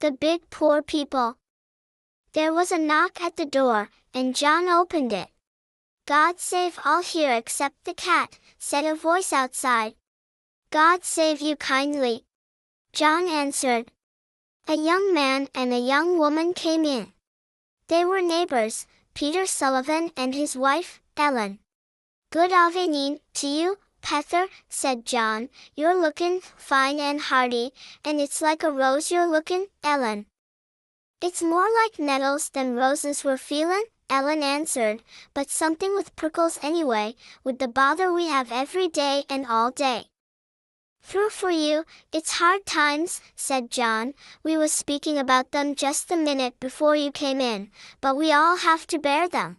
the big poor people. There was a knock at the door, and John opened it. God save all here except the cat, said a voice outside. God save you kindly, John answered. A young man and a young woman came in. They were neighbors, Peter Sullivan and his wife, Ellen. Good evening to you, Peter, said John. You're looking fine and hearty, and it's like a rose you're looking, Ellen. It's more like nettles than roses we're feeling, Ellen answered, but something with prickles anyway, with the bother we have every day and all day. True for you, it's hard times, said John. We was speaking about them just the minute before you came in, but we all have to bear them.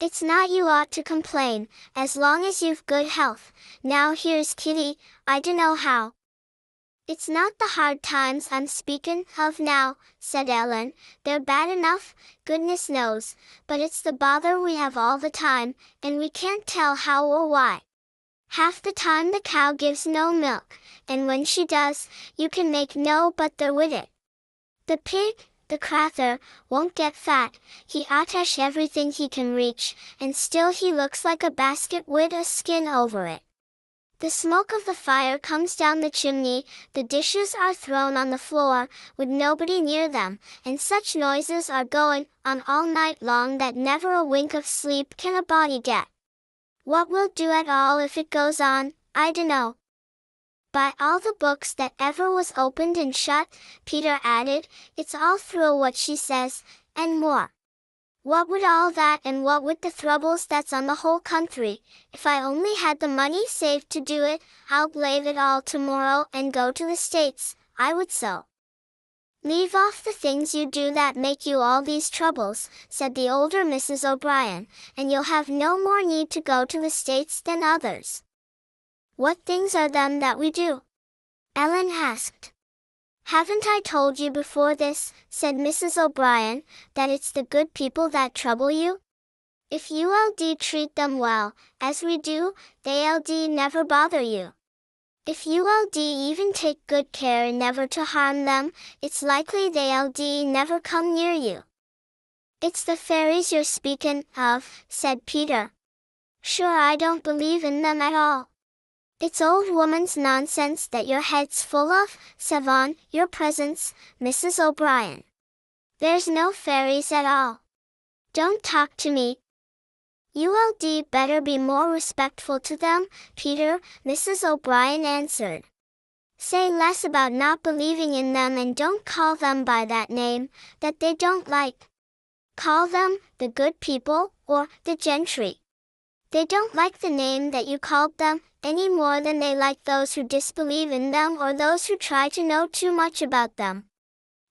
It's not you ought to complain, as long as you've good health. Now here's Kitty, I dunno how. It's not the hard times I'm speaking of now, said Ellen. They're bad enough, goodness knows, but it's the bother we have all the time, and we can't tell how or why. Half the time the cow gives no milk, and when she does, you can make no butter with it. The pig, the crather, won't get fat, he attaches everything he can reach, and still he looks like a basket with a skin over it. The smoke of the fire comes down the chimney, the dishes are thrown on the floor, with nobody near them, and such noises are going on all night long that never a wink of sleep can a body get. What we'll do at all if it goes on, I dunno. By all the books that ever was opened and shut, Peter added, it's all through what she says, and more. What would all that and what would the troubles that's on the whole country, if I only had the money saved to do it, I'll leave it all tomorrow and go to the States, I would so. Leave off the things you do that make you all these troubles, said the older Mrs. O'Brien, and you'll have no more need to go to the States than others. What things are them that we do? Ellen asked. Haven't I told you before this, said Mrs. O'Brien, that it's the good people that trouble you? If you LD treat them well, as we do, they LD never bother you. If you LD even take good care never to harm them, it's likely they LD never come near you. It's the fairies you're speaking of, said Peter. Sure, I don't believe in them at all. It's old woman's nonsense that your head's full of, savon, your presence, Mrs. O'Brien. There's no fairies at all. Don't talk to me. You'd better be more respectful to them, Peter, Mrs. O'Brien answered. Say less about not believing in them and don't call them by that name, that they don't like. Call them the good people, or the gentry. They don't like the name that you called them, any more than they like those who disbelieve in them or those who try to know too much about them.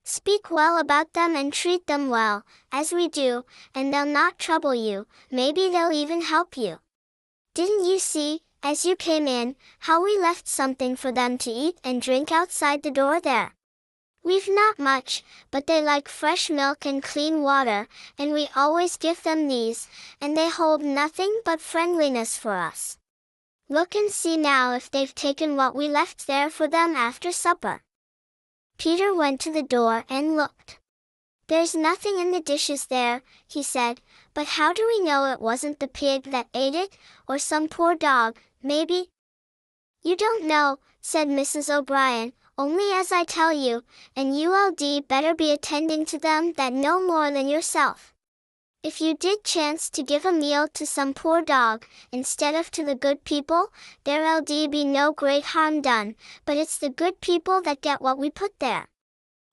Speak well about them and treat them well, as we do, and they'll not trouble you, maybe they'll even help you. Didn't you see, as you came in, how we left something for them to eat and drink outside the door there? We've not much, but they like fresh milk and clean water, and we always give them these, and they hold nothing but friendliness for us. Look and see now if they've taken what we left there for them after supper. Peter went to the door and looked. There's nothing in the dishes there, he said, but how do we know it wasn't the pig that ate it, or some poor dog, maybe? You don't know, said Mrs. O'Brien, only as I tell you, and you'd better be attending to them that know more than yourself. If you did chance to give a meal to some poor dog, instead of to the good people, there'll be no great harm done, but it's the good people that get what we put there.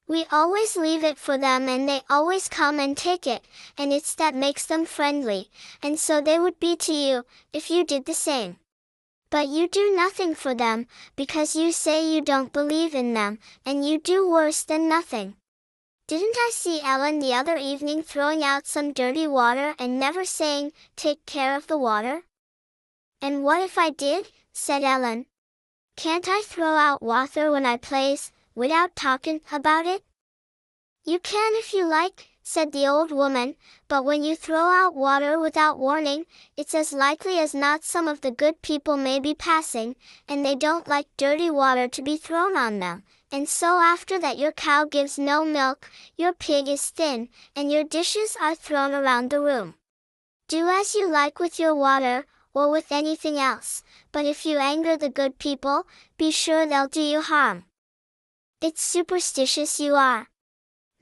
We always leave it for them and they always come and take it, and it's that makes them friendly, and so they would be to you, if you did the same. But you do nothing for them, because you say you don't believe in them, and you do worse than nothing. Didn't I see Ellen the other evening throwing out some dirty water and never saying, take care of the water? And what if I did? Said Ellen. Can't I throw out water when I please, without talking about it? You can if you like, said the old woman, but when you throw out water without warning, it's as likely as not some of the good people may be passing, and they don't like dirty water to be thrown on them, and so after that your cow gives no milk, your pig is thin, and your dishes are thrown around the room. Do as you like with your water, or with anything else, but if you anger the good people, be sure they'll do you harm. It's superstitious you are.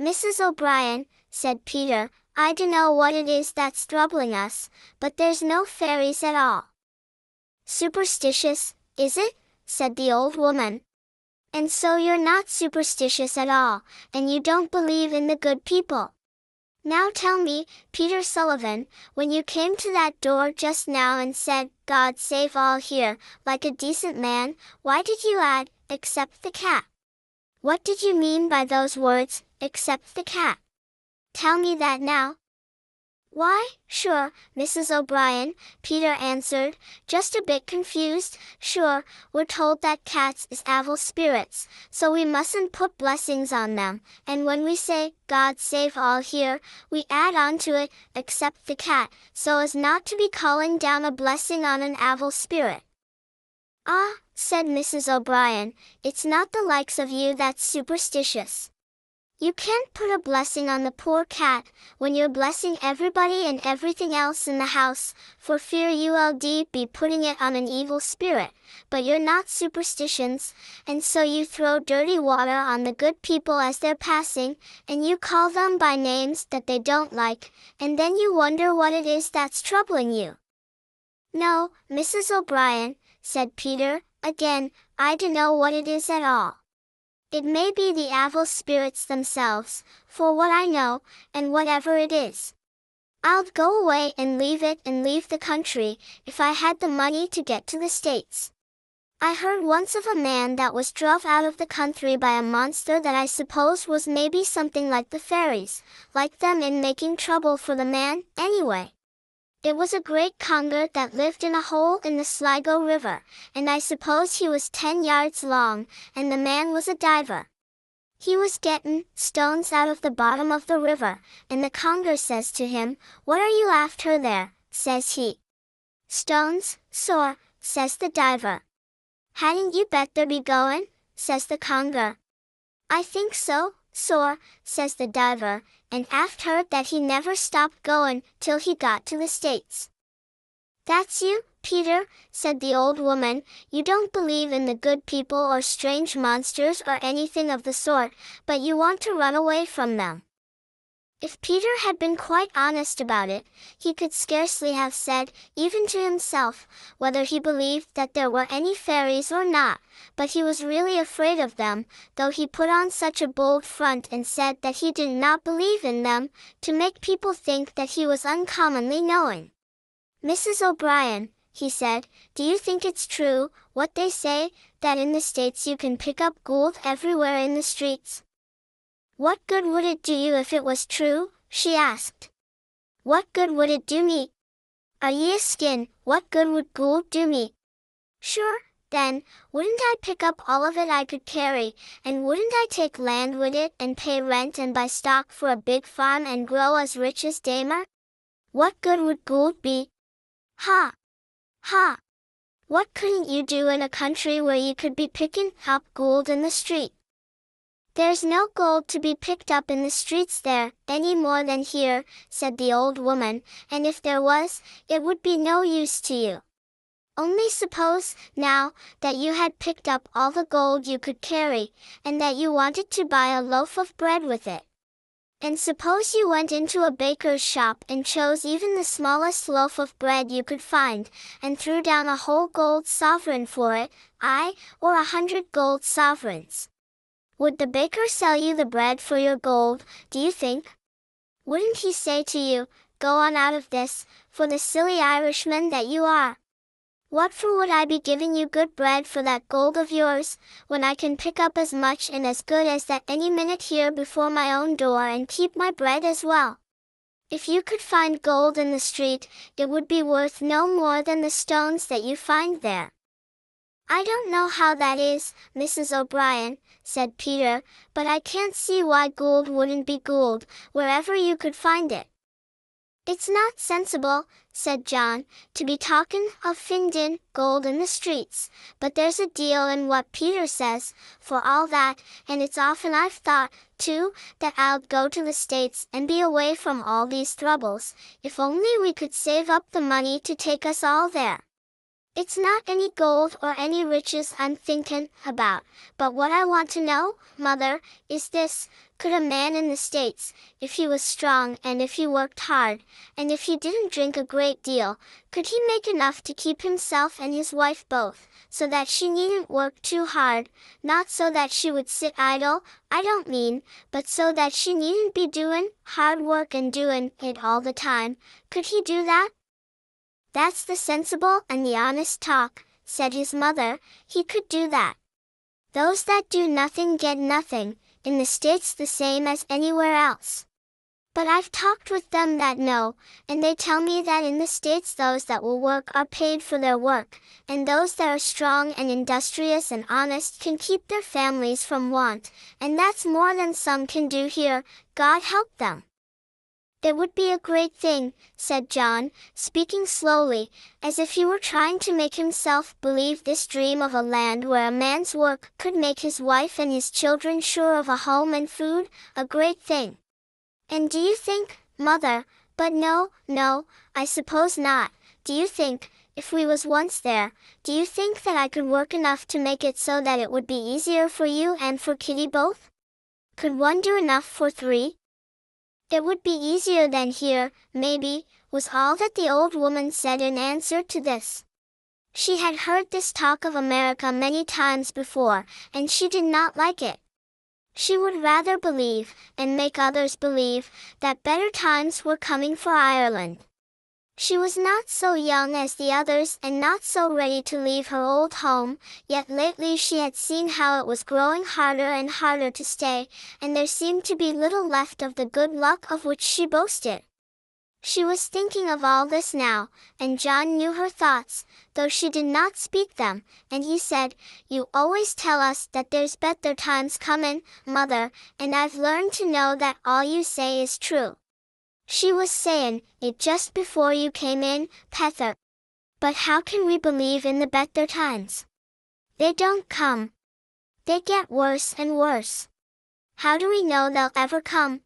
Mrs. O'Brien, said Peter, I dunno what it is that's troubling us, but there's no fairies at all. Superstitious, is it? Said the old woman. And so you're not superstitious at all, and you don't believe in the good people. Now tell me, Peter Sullivan, when you came to that door just now and said, God save all here, like a decent man, why did you add, except the cat? What did you mean by those words, except the cat? Tell me that now. Why, sure, Mrs. O'Brien, Peter answered, just a bit confused, sure, we're told that cats is evil spirits, so we mustn't put blessings on them, and when we say, God save all here, we add on to it, except the cat, so as not to be calling down a blessing on an evil spirit. Ah, said Mrs. O'Brien, it's not the likes of you that's superstitious. You can't put a blessing on the poor cat, when you're blessing everybody and everything else in the house, for fear you'd be putting it on an evil spirit, but you're not superstitions, and so you throw dirty water on the good people as they're passing, and you call them by names that they don't like, and then you wonder what it is that's troubling you. No, Mrs. O'Brien, said Peter, again, I dunno what it is at all. It may be the evil spirits themselves, for what I know, and whatever it is. I'll go away and leave it and leave the country, if I had the money to get to the States. I heard once of a man that was drove out of the country by a monster that I suppose was maybe something like the fairies, like them in making trouble for the man, anyway. It was a great conger that lived in a hole in the Sligo River, and I suppose he was 10 yards long, and the man was a diver. He was getting stones out of the bottom of the river, and the conger says to him, What are you after there? Says he. Stones, sore, says the diver. Hadn't you better be going? Says the conger. I think so, sore, says the diver, and aft heard that he never stopped going till he got to the States. That's you, Peter, said the old woman, you don't believe in the good people or strange monsters or anything of the sort, but you want to run away from them. If Peter had been quite honest about it, he could scarcely have said, even to himself, whether he believed that there were any fairies or not, but he was really afraid of them, though he put on such a bold front and said that he did not believe in them, to make people think that he was uncommonly knowing. Mrs. O'Brien, he said, do you think it's true, what they say, that in the States you can pick up gold everywhere in the streets? What good would it do you if it was true? She asked. What good would it do me? Are ye a skin, what good would gold do me? Sure, then, wouldn't I pick up all of it I could carry, and wouldn't I take land with it and pay rent and buy stock for a big farm and grow as rich as Damer? What good would gold be? Ha! Ha! What couldn't you do in a country where you could be picking up gold in the street? There's no gold to be picked up in the streets there, any more than here, said the old woman, and if there was, it would be no use to you. Only suppose, now, that you had picked up all the gold you could carry, and that you wanted to buy a loaf of bread with it. And suppose you went into a baker's shop and chose even the smallest loaf of bread you could find, and threw down a whole gold sovereign for it, aye, or 100 gold sovereigns. Would the baker sell you the bread for your gold, do you think? Wouldn't he say to you, Go on out of this, for the silly Irishman that you are? What for would I be giving you good bread for that gold of yours, when I can pick up as much and as good as that any minute here before my own door and keep my bread as well? If you could find gold in the street, it would be worth no more than the stones that you find there. I don't know how that is, Mrs. O'Brien, said Peter, but I can't see why gold wouldn't be gold, wherever you could find it. "It's not sensible," said John, "to be talking of finding gold in the streets, but there's a deal in what Peter says, for all that, and it's often I've thought, too, that I'll go to the States and be away from all these troubles, if only we could save up the money to take us all there. It's not any gold or any riches I'm thinking about, but what I want to know, Mother, is this: could a man in the States, if he was strong and if he worked hard, and if he didn't drink a great deal, could he make enough to keep himself and his wife both, so that she needn't work too hard, not so that she would sit idle, I don't mean, but so that she needn't be doing hard work and doing it all the time? Could he do that?" "That's the sensible and the honest talk," said his mother. "He could do that. Those that do nothing get nothing, in the States the same as anywhere else. But I've talked with them that know, and they tell me that in the States those that will work are paid for their work, and those that are strong and industrious and honest can keep their families from want, and that's more than some can do here, God help them." "It would be a great thing," said John, speaking slowly, as if he were trying to make himself believe this dream of a land where a man's work could make his wife and his children sure of a home and food, a great thing. "And do you think, Mother, but no, I suppose not, do you think, if we was once there, do you think that I could work enough to make it so that it would be easier for you and for Kitty both? Could one do enough for three?" "It would be easier than here, maybe," was all that the old woman said in answer to this. She had heard this talk of America many times before, and she did not like it. She would rather believe, and make others believe, that better times were coming for Ireland. She was not so young as the others and not so ready to leave her old home, yet lately she had seen how it was growing harder and harder to stay, and there seemed to be little left of the good luck of which she boasted. She was thinking of all this now, and John knew her thoughts, though she did not speak them, and he said, "You always tell us that there's better times coming, Mother, and I've learned to know that all you say is true. She was saying it just before you came in, Pether. But how can we believe in the better times? They don't come. They get worse and worse. How do we know they'll ever come?"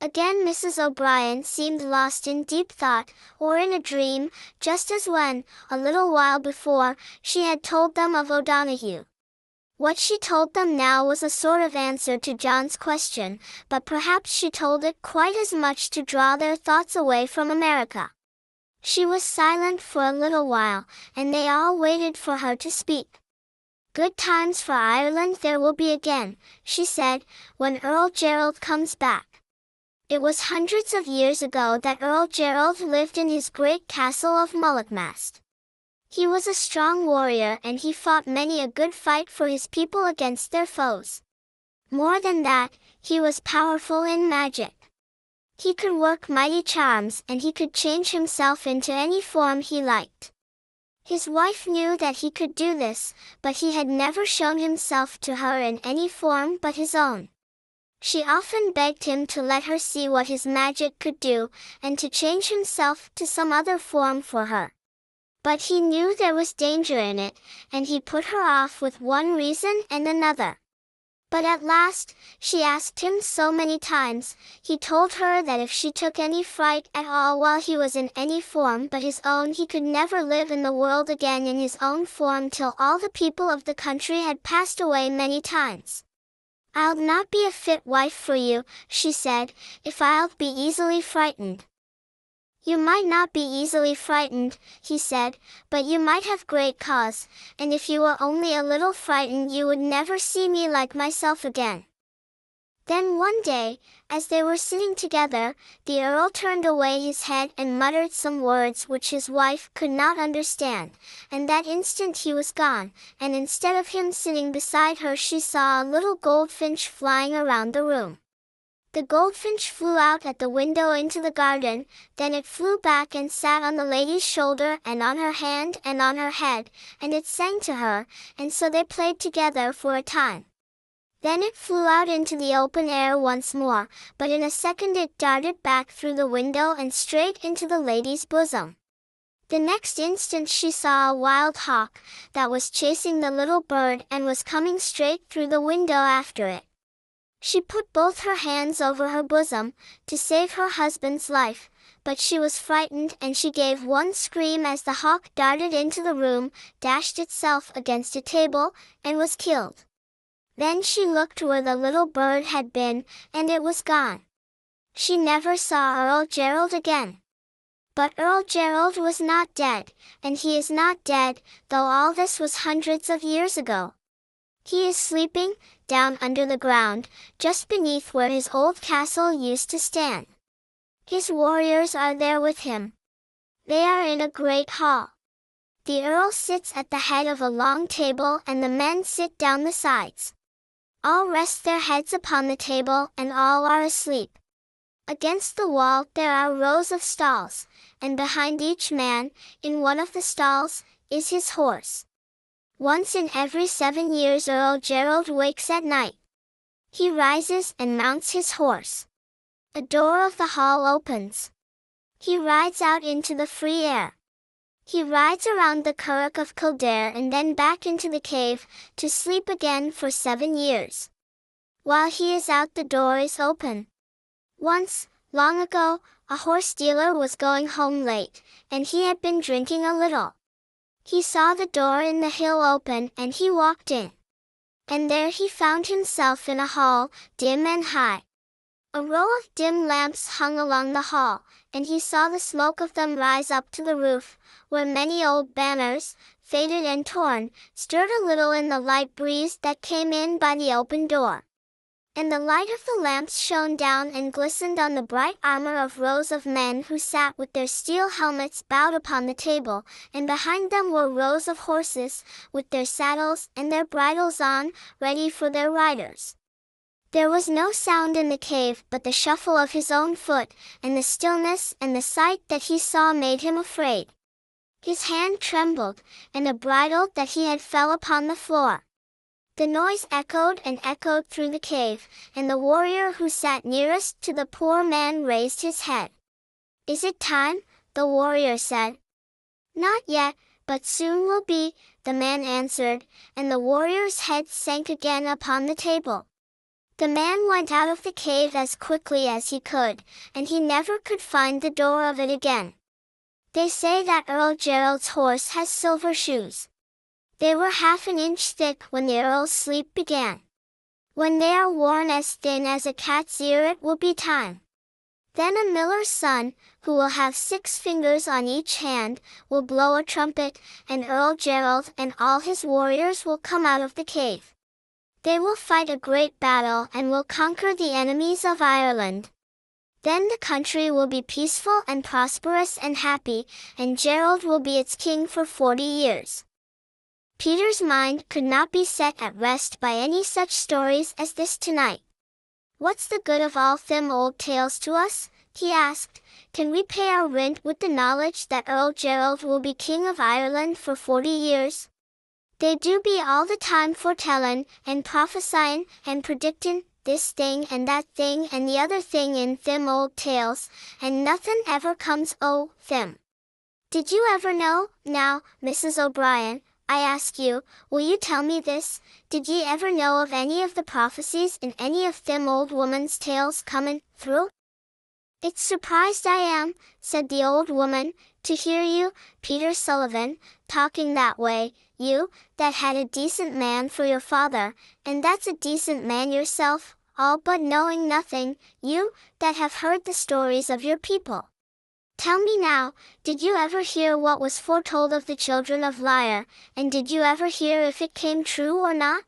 Again Mrs. O'Brien seemed lost in deep thought, or in a dream, just as when, a little while before, she had told them of O'Donoghue. What she told them now was a sort of answer to John's question, but perhaps she told it quite as much to draw their thoughts away from America. She was silent for a little while, and they all waited for her to speak. "Good times for Ireland there will be again," she said, "when Earl Gerald comes back. It was hundreds of years ago that Earl Gerald lived in his great castle of Mullaghmast. He was a strong warrior and he fought many a good fight for his people against their foes. More than that, he was powerful in magic. He could work mighty charms and he could change himself into any form he liked. His wife knew that he could do this, but he had never shown himself to her in any form but his own. She often begged him to let her see what his magic could do, and to change himself to some other form for her. But he knew there was danger in it, and he put her off with one reason and another. But at last, she asked him so many times, he told her that if she took any fright at all while he was in any form but his own, he could never live in the world again in his own form till all the people of the country had passed away many times. 'I'll not be a fit wife for you,' she said, 'if I'll be easily frightened.' 'You might not be easily frightened,' he said, 'but you might have great cause, and if you were only a little frightened you would never see me like myself again.' Then one day, as they were sitting together, the Earl turned away his head and muttered some words which his wife could not understand, and that instant he was gone, and instead of him sitting beside her she saw a little goldfinch flying around the room. The goldfinch flew out at the window into the garden, then it flew back and sat on the lady's shoulder and on her hand and on her head, and it sang to her, and so they played together for a time. Then it flew out into the open air once more, but in a second it darted back through the window and straight into the lady's bosom. The next instant she saw a wild hawk that was chasing the little bird and was coming straight through the window after it. She put both her hands over her bosom to save her husband's life, but she was frightened and she gave one scream as the hawk darted into the room, dashed itself against a table, and was killed. Then she looked where the little bird had been, and it was gone. She never saw Earl Gerald again. But Earl Gerald was not dead, and he is not dead, though all this was hundreds of years ago. He is sleeping, down under the ground, just beneath where his old castle used to stand. His warriors are there with him. They are in a great hall. The Earl sits at the head of a long table and the men sit down the sides. All rest their heads upon the table and all are asleep. Against the wall there are rows of stalls, and behind each man, in one of the stalls, is his horse. Once in every 7 years Earl Gerald wakes at night. He rises and mounts his horse. A door of the hall opens. He rides out into the free air. He rides around the Curragh of Kildare and then back into the cave, to sleep again for 7 years. While he is out the door is open. Once, long ago, a horse dealer was going home late, and he had been drinking a little. He saw the door in the hill open and he walked in. And there he found himself in a hall, dim and high. A row of dim lamps hung along the hall, and he saw the smoke of them rise up to the roof, where many old banners, faded and torn, stirred a little in the light breeze that came in by the open door. And the light of the lamps shone down and glistened on the bright armor of rows of men who sat with their steel helmets bowed upon the table, and behind them were rows of horses, with their saddles and their bridles on, ready for their riders. There was no sound in the cave but the shuffle of his own foot, and the stillness and the sight that he saw made him afraid. His hand trembled, and the bridle that he had fell upon the floor. The noise echoed and echoed through the cave, and the warrior who sat nearest to the poor man raised his head. "Is it time?" the warrior said. "Not yet, but soon will be," the man answered, and the warrior's head sank again upon the table. The man went out of the cave as quickly as he could, and he never could find the door of it again. They say that Earl Gerald's horse has silver shoes. They were half an inch thick when the Earl's sleep began. When they are worn as thin as a cat's ear it will be time. Then a miller's son, who will have 6 fingers on each hand, will blow a trumpet, and Earl Gerald and all his warriors will come out of the cave. They will fight a great battle and will conquer the enemies of Ireland. Then the country will be peaceful and prosperous and happy, and Gerald will be its king for 40 years. Peter's mind could not be set at rest by any such stories as this tonight. "What's the good of all them old tales to us?" he asked. "Can we pay our rent with the knowledge that Earl Gerald will be King of Ireland for 40 years? They do be all the time foretellin', and prophesying, and predictin' this thing and that thing and the other thing in them old tales, and nothing ever comes o' them. Did you ever know, now, Mrs. O'Brien, I ask you, will you tell me this, did ye ever know of any of the prophecies in any of them old woman's tales comin' through?" "It's surprised I am," said the old woman, "to hear you, Peter Sullivan, talking that way, you, that had a decent man for your father, and that's a decent man yourself, all but knowing nothing, you, that have heard the stories of your people. Tell me now, did you ever hear what was foretold of the children of Lir, and did you ever hear if it came true or not?"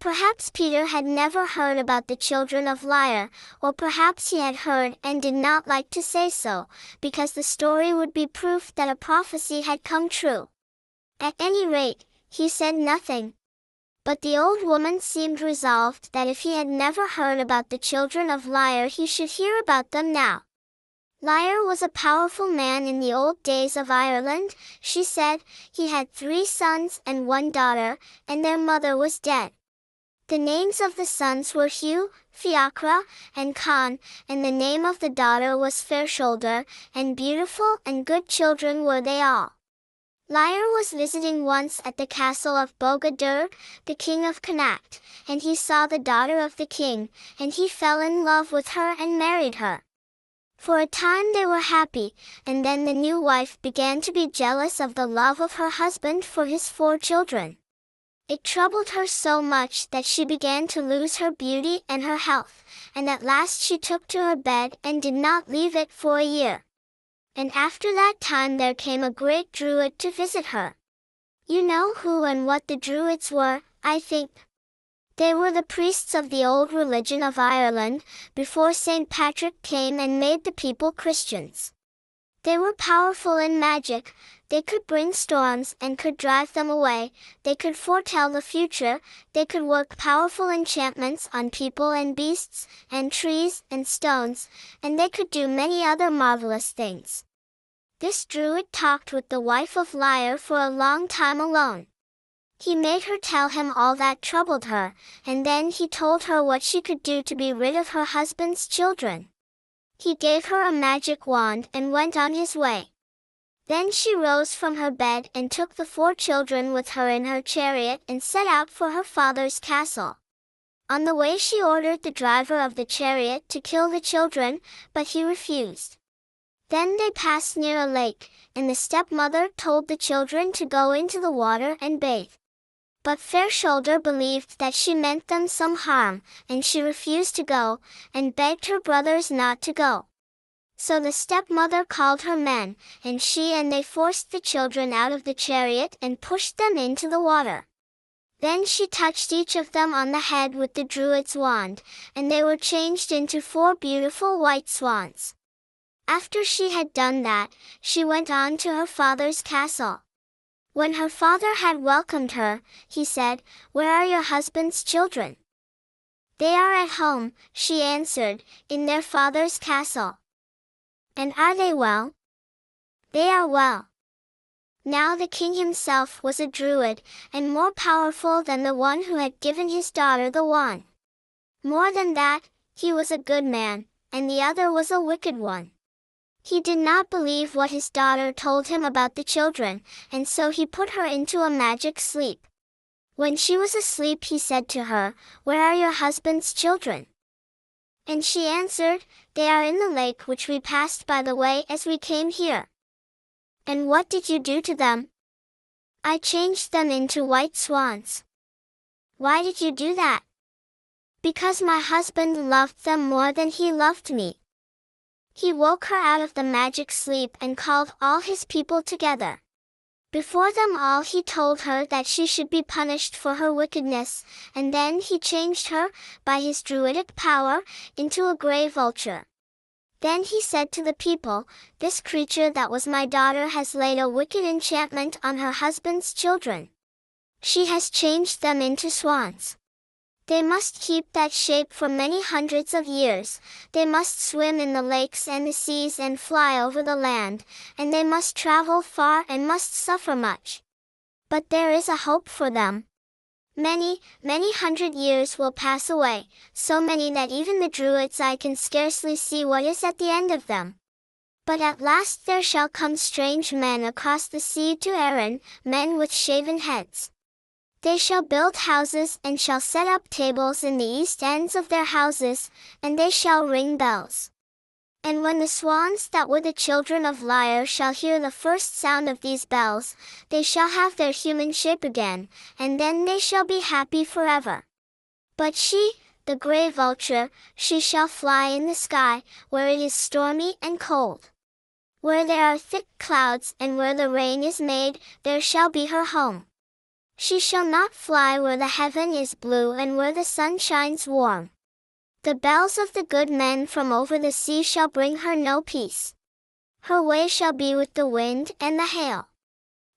Perhaps Peter had never heard about the children of Lir, or perhaps he had heard and did not like to say so, because the story would be proof that a prophecy had come true. At any rate, he said nothing. But the old woman seemed resolved that if he had never heard about the children of Lir he should hear about them now. "Lir was a powerful man in the old days of Ireland," she said. "He had 3 sons and 1 daughter, and their mother was dead. The names of the sons were Hugh, Fiachra, and Con, and the name of the daughter was Fair Shoulder, and beautiful and good children were they all. Lir was visiting once at the castle of Bogadur, the king of Connacht, and he saw the daughter of the king, and he fell in love with her and married her. For a time they were happy, and then the new wife began to be jealous of the love of her husband for his 4 children. It troubled her so much that she began to lose her beauty and her health, and at last she took to her bed and did not leave it for a year. And after that time there came a great druid to visit her. You know who and what the druids were, I think. They were the priests of the old religion of Ireland, before Saint Patrick came and made the people Christians. They were powerful in magic, they could bring storms and could drive them away, they could foretell the future, they could work powerful enchantments on people and beasts, and trees and stones, and they could do many other marvelous things. This druid talked with the wife of Lir for a long time alone. He made her tell him all that troubled her, and then he told her what she could do to be rid of her husband's children. He gave her a magic wand and went on his way. Then she rose from her bed and took the 4 children with her in her chariot and set out for her father's castle. On the way she ordered the driver of the chariot to kill the children, but he refused. Then they passed near a lake, and the stepmother told the children to go into the water and bathe. But Fair Shoulder believed that she meant them some harm, and she refused to go, and begged her brothers not to go. So the stepmother called her men, and she and they forced the children out of the chariot and pushed them into the water. Then she touched each of them on the head with the druid's wand, and they were changed into 4 beautiful white swans. After she had done that, she went on to her father's castle. When her father had welcomed her, he said, "Where are your husband's children?" "They are at home," she answered, "in their father's castle." "And are they well?" "They are well." Now the king himself was a druid, and more powerful than the one who had given his daughter the wand. More than that, he was a good man, and the other was a wicked one. He did not believe what his daughter told him about the children, and so he put her into a magic sleep. When she was asleep he said to her, "Where are your husband's children?" And she answered, "They are in the lake which we passed by the way as we came here." "And what did you do to them?" "I changed them into white swans." "Why did you do that?" "Because my husband loved them more than he loved me." He woke her out of the magic sleep and called all his people together. Before them all he told her that she should be punished for her wickedness, and then he changed her, by his druidic power, into a grey vulture. Then he said to the people, "This creature that was my daughter has laid a wicked enchantment on her husband's children. She has changed them into swans. They must keep that shape for many hundreds of years, they must swim in the lakes and the seas and fly over the land, and they must travel far and must suffer much. But there is a hope for them. Many, many hundred years will pass away, so many that even the druid's eye can scarcely see what is at the end of them. But at last there shall come strange men across the sea to Erin, men with shaven heads. They shall build houses and shall set up tables in the east ends of their houses, and they shall ring bells. And when the swans that were the children of Lir shall hear the first sound of these bells, they shall have their human shape again, and then they shall be happy forever. But she, the grey vulture, she shall fly in the sky, where it is stormy and cold. Where there are thick clouds and where the rain is made, there shall be her home. She shall not fly where the heaven is blue and where the sun shines warm. The bells of the good men from over the sea shall bring her no peace. Her way shall be with the wind and the hail.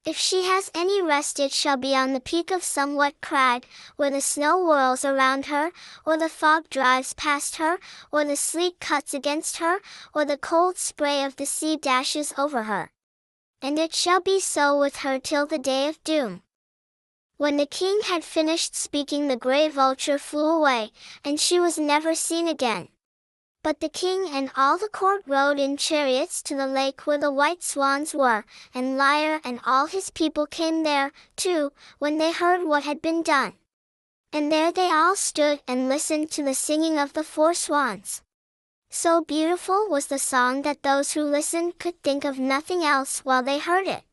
If she has any rest it shall be on the peak of some wet crag, where the snow whirls around her, or the fog drives past her, or the sleet cuts against her, or the cold spray of the sea dashes over her. And it shall be so with her till the day of doom." When the king had finished speaking, the grey vulture flew away, and she was never seen again. But the king and all the court rode in chariots to the lake where the white swans were, and Lir and all his people came there, too, when they heard what had been done. And there they all stood and listened to the singing of the four swans. So beautiful was the song that those who listened could think of nothing else while they heard it.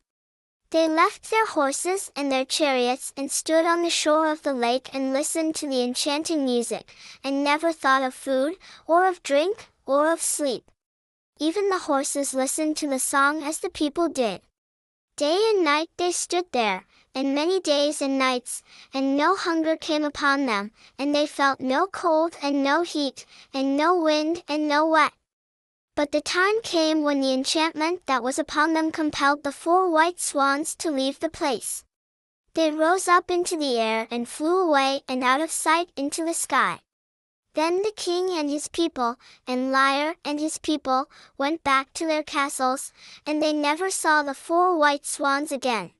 They left their horses and their chariots and stood on the shore of the lake and listened to the enchanting music, and never thought of food, or of drink, or of sleep. Even the horses listened to the song as the people did. Day and night they stood there, and many days and nights, and no hunger came upon them, and they felt no cold and no heat, and no wind and no wet. But the time came when the enchantment that was upon them compelled the four white swans to leave the place. They rose up into the air and flew away and out of sight into the sky. Then the king and his people, and Lir and his people, went back to their castles, and they never saw the four white swans again.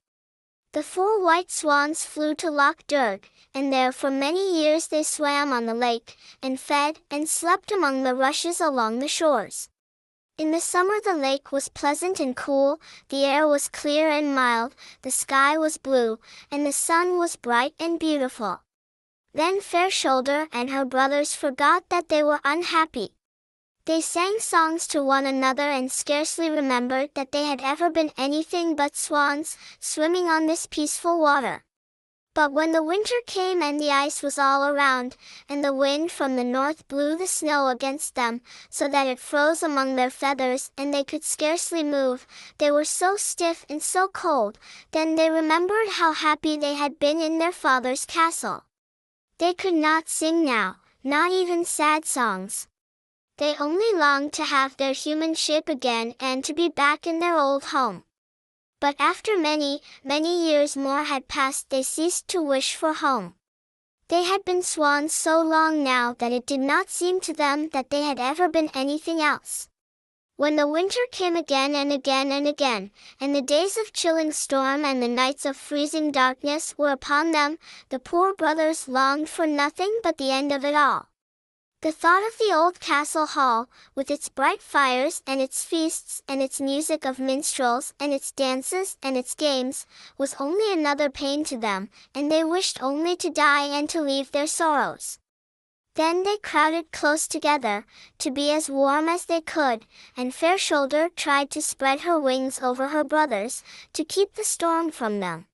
The four white swans flew to Loch Derg, and there for many years they swam on the lake, and fed and slept among the rushes along the shores. In the summer the lake was pleasant and cool, the air was clear and mild, the sky was blue, and the sun was bright and beautiful. Then Fair Shoulder and her brothers forgot that they were unhappy. They sang songs to one another and scarcely remembered that they had ever been anything but swans, swimming on this peaceful water. But when the winter came and the ice was all around, and the wind from the north blew the snow against them, so that it froze among their feathers and they could scarcely move, they were so stiff and so cold, then they remembered how happy they had been in their father's castle. They could not sing now, not even sad songs. They only longed to have their human shape again and to be back in their old home. But after many, many years more had passed, they ceased to wish for home. They had been swans so long now that it did not seem to them that they had ever been anything else. When the winter came again and again and again, and the days of chilling storm and the nights of freezing darkness were upon them, the poor brothers longed for nothing but the end of it all. The thought of the old castle hall, with its bright fires and its feasts and its music of minstrels and its dances and its games, was only another pain to them, and they wished only to die and to leave their sorrows. Then they crowded close together, to be as warm as they could, and Fair Shoulder tried to spread her wings over her brothers, to keep the storm from them.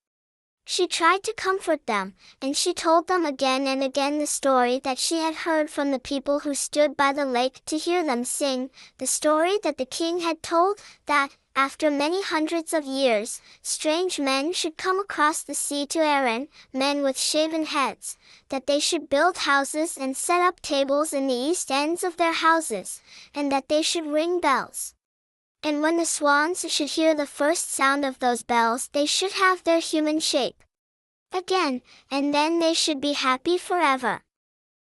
She tried to comfort them, and she told them again and again the story that she had heard from the people who stood by the lake to hear them sing, the story that the king had told, that, after many hundreds of years, strange men should come across the sea to Erin, men with shaven heads, that they should build houses and set up tables in the east ends of their houses, and that they should ring bells. And when the swans should hear the first sound of those bells, they should have their human shape again, and then they should be happy forever.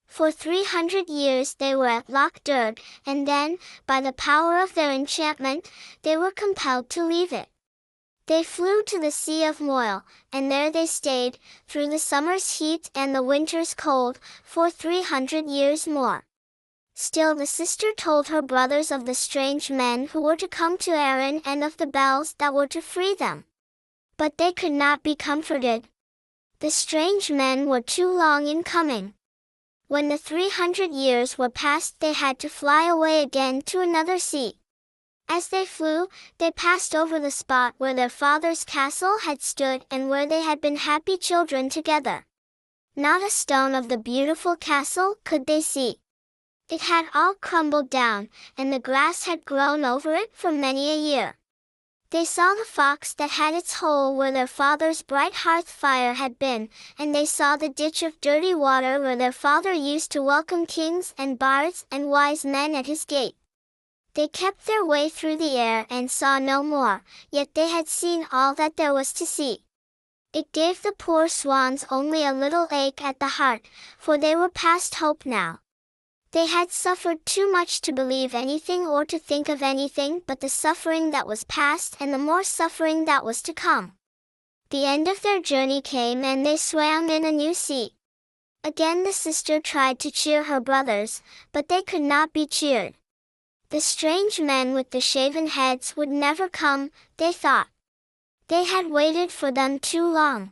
For 300 years they were at Loch Derg, and then, by the power of their enchantment, they were compelled to leave it. They flew to the Sea of Moyle, and there they stayed, through the summer's heat and the winter's cold, for 300 years more. Still the sister told her brothers of the strange men who were to come to Erin and of the bells that were to free them. But they could not be comforted. The strange men were too long in coming. When the 300 years were past, they had to fly away again to another sea. As they flew, they passed over the spot where their father's castle had stood and where they had been happy children together. Not a stone of the beautiful castle could they see. It had all crumbled down, and the grass had grown over it for many a year. They saw the fox that had its hole where their father's bright hearth fire had been, and they saw the ditch of dirty water where their father used to welcome kings and bards and wise men at his gate. They kept their way through the air and saw no more, yet they had seen all that there was to see. It gave the poor swans only a little ache at the heart, for they were past hope now. They had suffered too much to believe anything or to think of anything but the suffering that was past and the more suffering that was to come. the end of their journey came and they swam in a new sea. Again the sister tried to cheer her brothers, but they could not be cheered. The strange men with the shaven heads would never come, they thought. They had waited for them too long.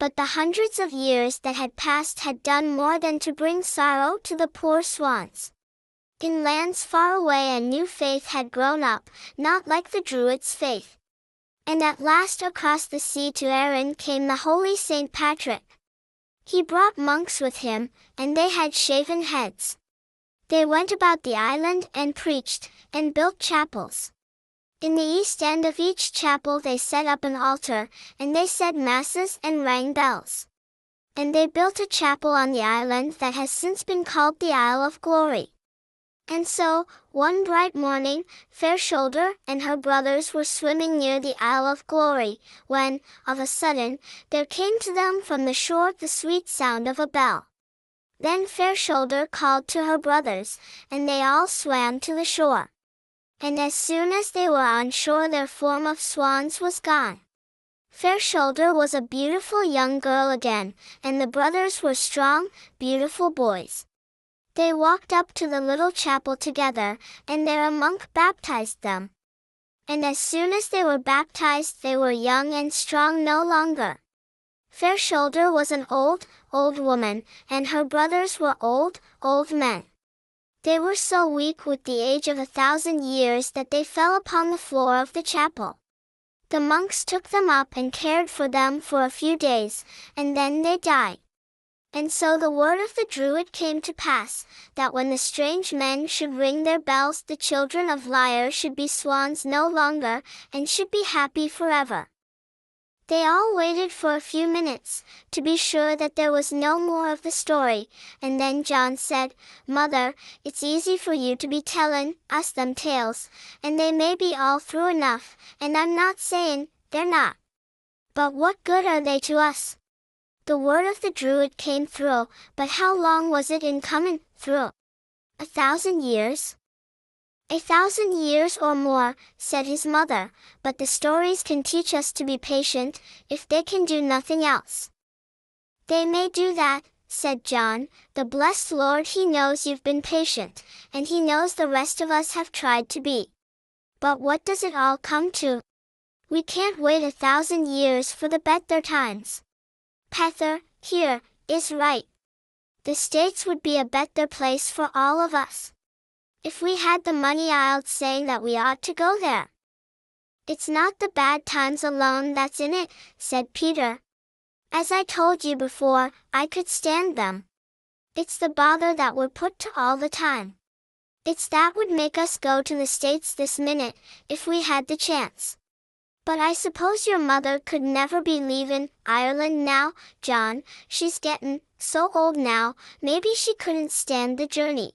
But the hundreds of years that had passed had done more than to bring sorrow to the poor swans. In lands far away a new faith had grown up, not like the Druids' faith. And at last across the sea to Erin came the holy Saint Patrick. He brought monks with him, and they had shaven heads. They went about the island and preached, and built chapels. In the east end of each chapel they set up an altar, and they said masses and rang bells. And they built a chapel on the island that has since been called the Isle of Glory. And so, one bright morning, Fair Shoulder and her brothers were swimming near the Isle of Glory, when, of a sudden, there came to them from the shore the sweet sound of a bell. Then Fair Shoulder called to her brothers, and they all swam to the shore. And as soon as they were on shore their form of swans was gone. Fair Shoulder was a beautiful young girl again, and the brothers were strong, beautiful boys. They walked up to the little chapel together, and there a monk baptized them. And as soon as they were baptized they were young and strong no longer. Fair Shoulder was an old, old woman, and her brothers were old, old men. They were so weak with the age of 1,000 years that they fell upon the floor of the chapel. The monks took them up and cared for them for a few days, and then they died. And so the word of the Druid came to pass, that when the strange men should ring their bells the children of Lir should be swans no longer, and should be happy forever. They all waited for a few minutes, to be sure that there was no more of the story, and then John said, "Mother, it's easy for you to be telling us them tales, and they may be all true enough, and I'm not saying they're not. But what good are they to us?" The word of the Druid came through, but how long was it in coming through? 1,000 years? 1,000 years or more, said his mother, but the stories can teach us to be patient, if they can do nothing else. They may do that, said John, the blessed Lord he knows you've been patient, and he knows the rest of us have tried to be. But what does it all come to? We can't wait 1,000 years for the better times. Pether, here, is right. The States would be a better place for all of us. If we had the money I'd say that we ought to go there. It's not the bad times alone that's in it, said Peter. As I told you before, I could stand them. It's the bother that we're put to all the time. It's that would make us go to the States this minute, if we had the chance. But I suppose your mother could never be leaving Ireland now, John, she's getting so old now, maybe she couldn't stand the journey.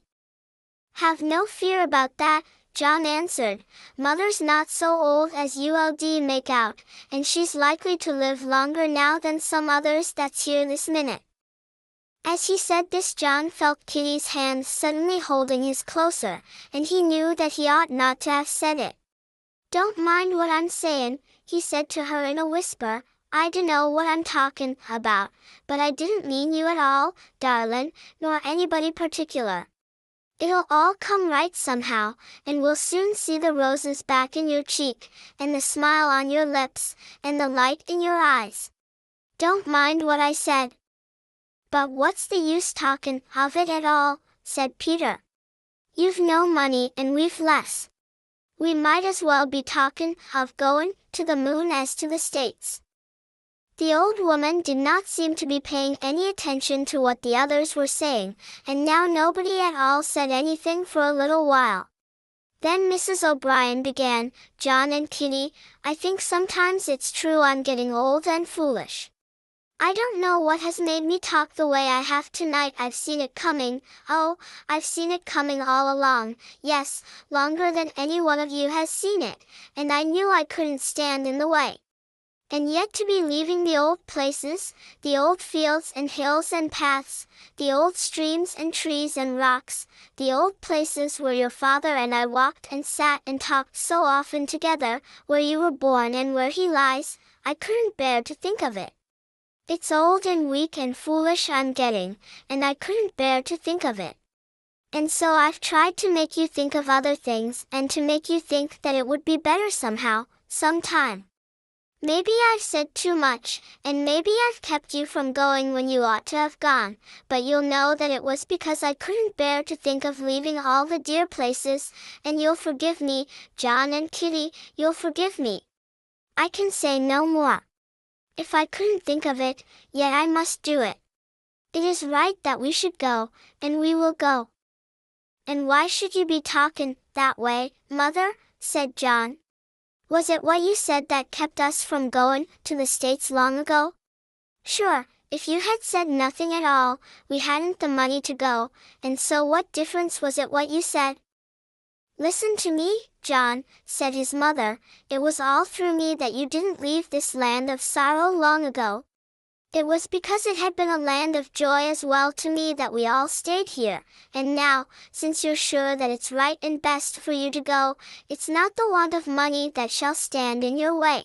Have no fear about that, John answered. Mother's not so old as you'd make out, and she's likely to live longer now than some others that's here this minute. As he said this John felt Kitty's hand suddenly holding his closer, and he knew that he ought not to have said it. Don't mind what I'm saying, he said to her in a whisper. I dunno what I'm talking about, but I didn't mean you at all, darling, nor anybody particular. It'll all come right somehow, and we'll soon see the roses back in your cheek, and the smile on your lips, and the light in your eyes. Don't mind what I said. But what's the use talking of it at all, said Peter. You've no money and we've less. We might as well be talking of going to the moon as to the States. The old woman did not seem to be paying any attention to what the others were saying, and now nobody at all said anything for a little while. Then Mrs. O'Brien began, John and Kitty, I think sometimes it's true I'm getting old and foolish. I don't know what has made me talk the way I have tonight. I've seen it coming, oh, I've seen it coming all along, yes, longer than any one of you has seen it, and I knew I couldn't stand in the way. And yet to be leaving the old places, the old fields and hills and paths, the old streams and trees and rocks, the old places where your father and I walked and sat and talked so often together, where you were born and where he lies, I couldn't bear to think of it. It's old and weak and foolish I'm getting, and I couldn't bear to think of it. And so I've tried to make you think of other things and to make you think that it would be better somehow, sometime. Maybe I've said too much, and maybe I've kept you from going when you ought to have gone, but you'll know that it was because I couldn't bear to think of leaving all the dear places, and you'll forgive me, John and Kitty, you'll forgive me. I can say no more. If I couldn't think of it, yet I must do it. It is right that we should go, and we will go. And why should you be talking that way, Mother? Said John. Was it what you said that kept us from going to the States long ago? Sure, if you had said nothing at all, we hadn't the money to go, and so what difference was it what you said? Listen to me, John, said his mother, it was all through me that you didn't leave this land of sorrow long ago. It was because it had been a land of joy as well to me that we all stayed here, and now, since you're sure that it's right and best for you to go, it's not the want of money that shall stand in your way.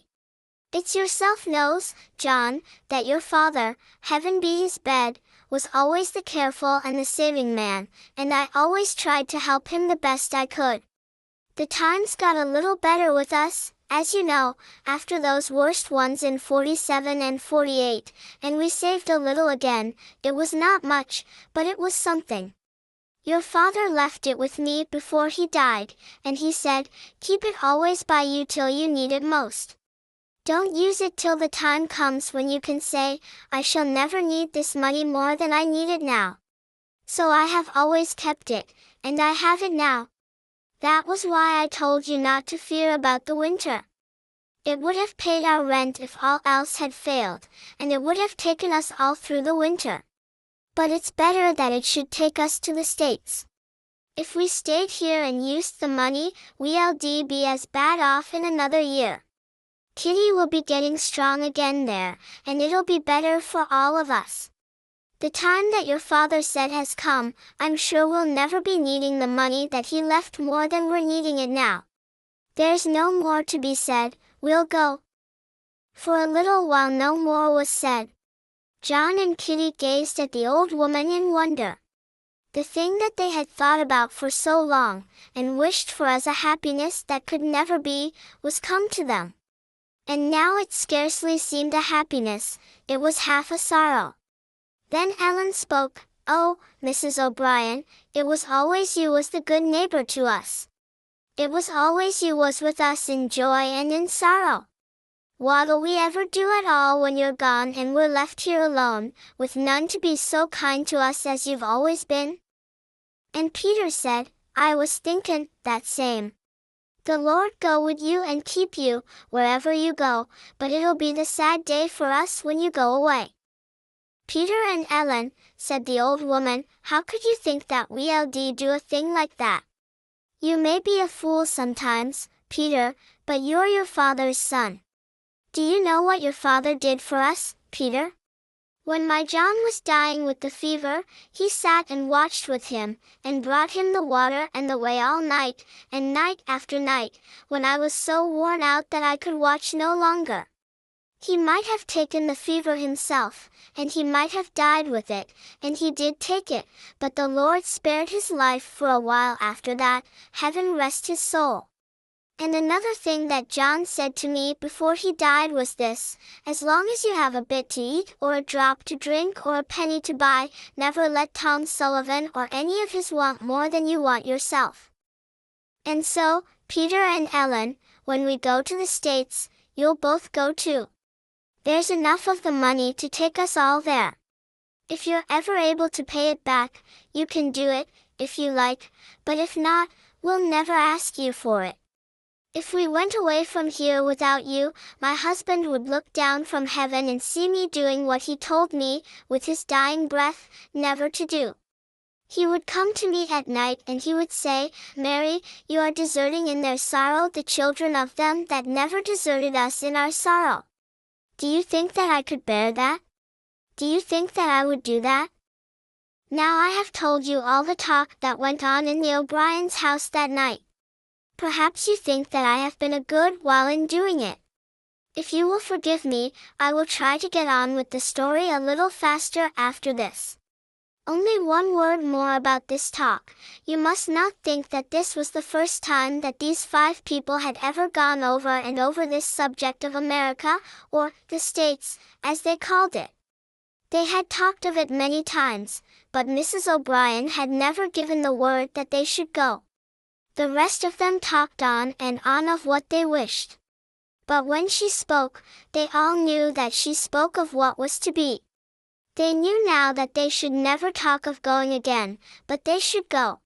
It's yourself knows, John, that your father, heaven be his bed, was always the careful and the saving man, and I always tried to help him the best I could. The times got a little better with us, as you know, after those worst ones in 47 and 48, and we saved a little again. It was not much, but it was something. Your father left it with me before he died, and he said, keep it always by you till you need it most. Don't use it till the time comes when you can say, I shall never need this money more than I need it now. So I have always kept it, and I have it now. That was why I told you not to fear about the winter. It would have paid our rent if all else had failed, and it would have taken us all through the winter. But it's better that it should take us to the States. If we stayed here and used the money, we'd be as bad off in another year. Kitty will be getting strong again there, and it'll be better for all of us. The time that your father said has come, I'm sure we'll never be needing the money that he left more than we're needing it now. There's no more to be said, we'll go. For a little while no more was said. John and Kitty gazed at the old woman in wonder. The thing that they had thought about for so long, and wished for as a happiness that could never be, was come to them. And now it scarcely seemed a happiness, it was half a sorrow. Then Ellen spoke, Oh, Mrs. O'Brien, it was always you was the good neighbor to us. It was always you was with us in joy and in sorrow. What'll we ever do at all when you're gone and we're left here alone, with none to be so kind to us as you've always been? And Peter said, I was thinking that same. The Lord go with you and keep you, wherever you go, but it'll be the sad day for us when you go away. Peter and Ellen, said the old woman, how could you think that we'd do a thing like that? You may be a fool sometimes, Peter, but you're your father's son. Do you know what your father did for us, Peter? When my John was dying with the fever, he sat and watched with him, and brought him the water and the whey all night, and night after night, when I was so worn out that I could watch no longer. He might have taken the fever himself, and he might have died with it, and he did take it, but the Lord spared his life for a while after that, heaven rest his soul. And another thing that John said to me before he died was this, as long as you have a bit to eat or a drop to drink or a penny to buy, never let Tom Sullivan or any of his want more than you want yourself. And so, Peter and Ellen, when we go to the States, you'll both go too. There's enough of the money to take us all there. If you're ever able to pay it back, you can do it, if you like, but if not, we'll never ask you for it. If we went away from here without you, my husband would look down from heaven and see me doing what he told me, with his dying breath, never to do. He would come to me at night and he would say, Mary, you are deserting in their sorrow the children of them that never deserted us in our sorrow. Do you think that I could bear that? Do you think that I would do that? Now I have told you all the talk that went on in the O'Brien's house that night. Perhaps you think that I have been a good while in doing it. If you will forgive me, I will try to get on with the story a little faster after this. Only one word more about this talk. You must not think that this was the first time that these five people had ever gone over and over this subject of America, or the States, as they called it. They had talked of it many times, but Mrs. O'Brien had never given the word that they should go. The rest of them talked on and on of what they wished. But when she spoke, they all knew that she spoke of what was to be. They knew now that they should never talk of going again, but they should go.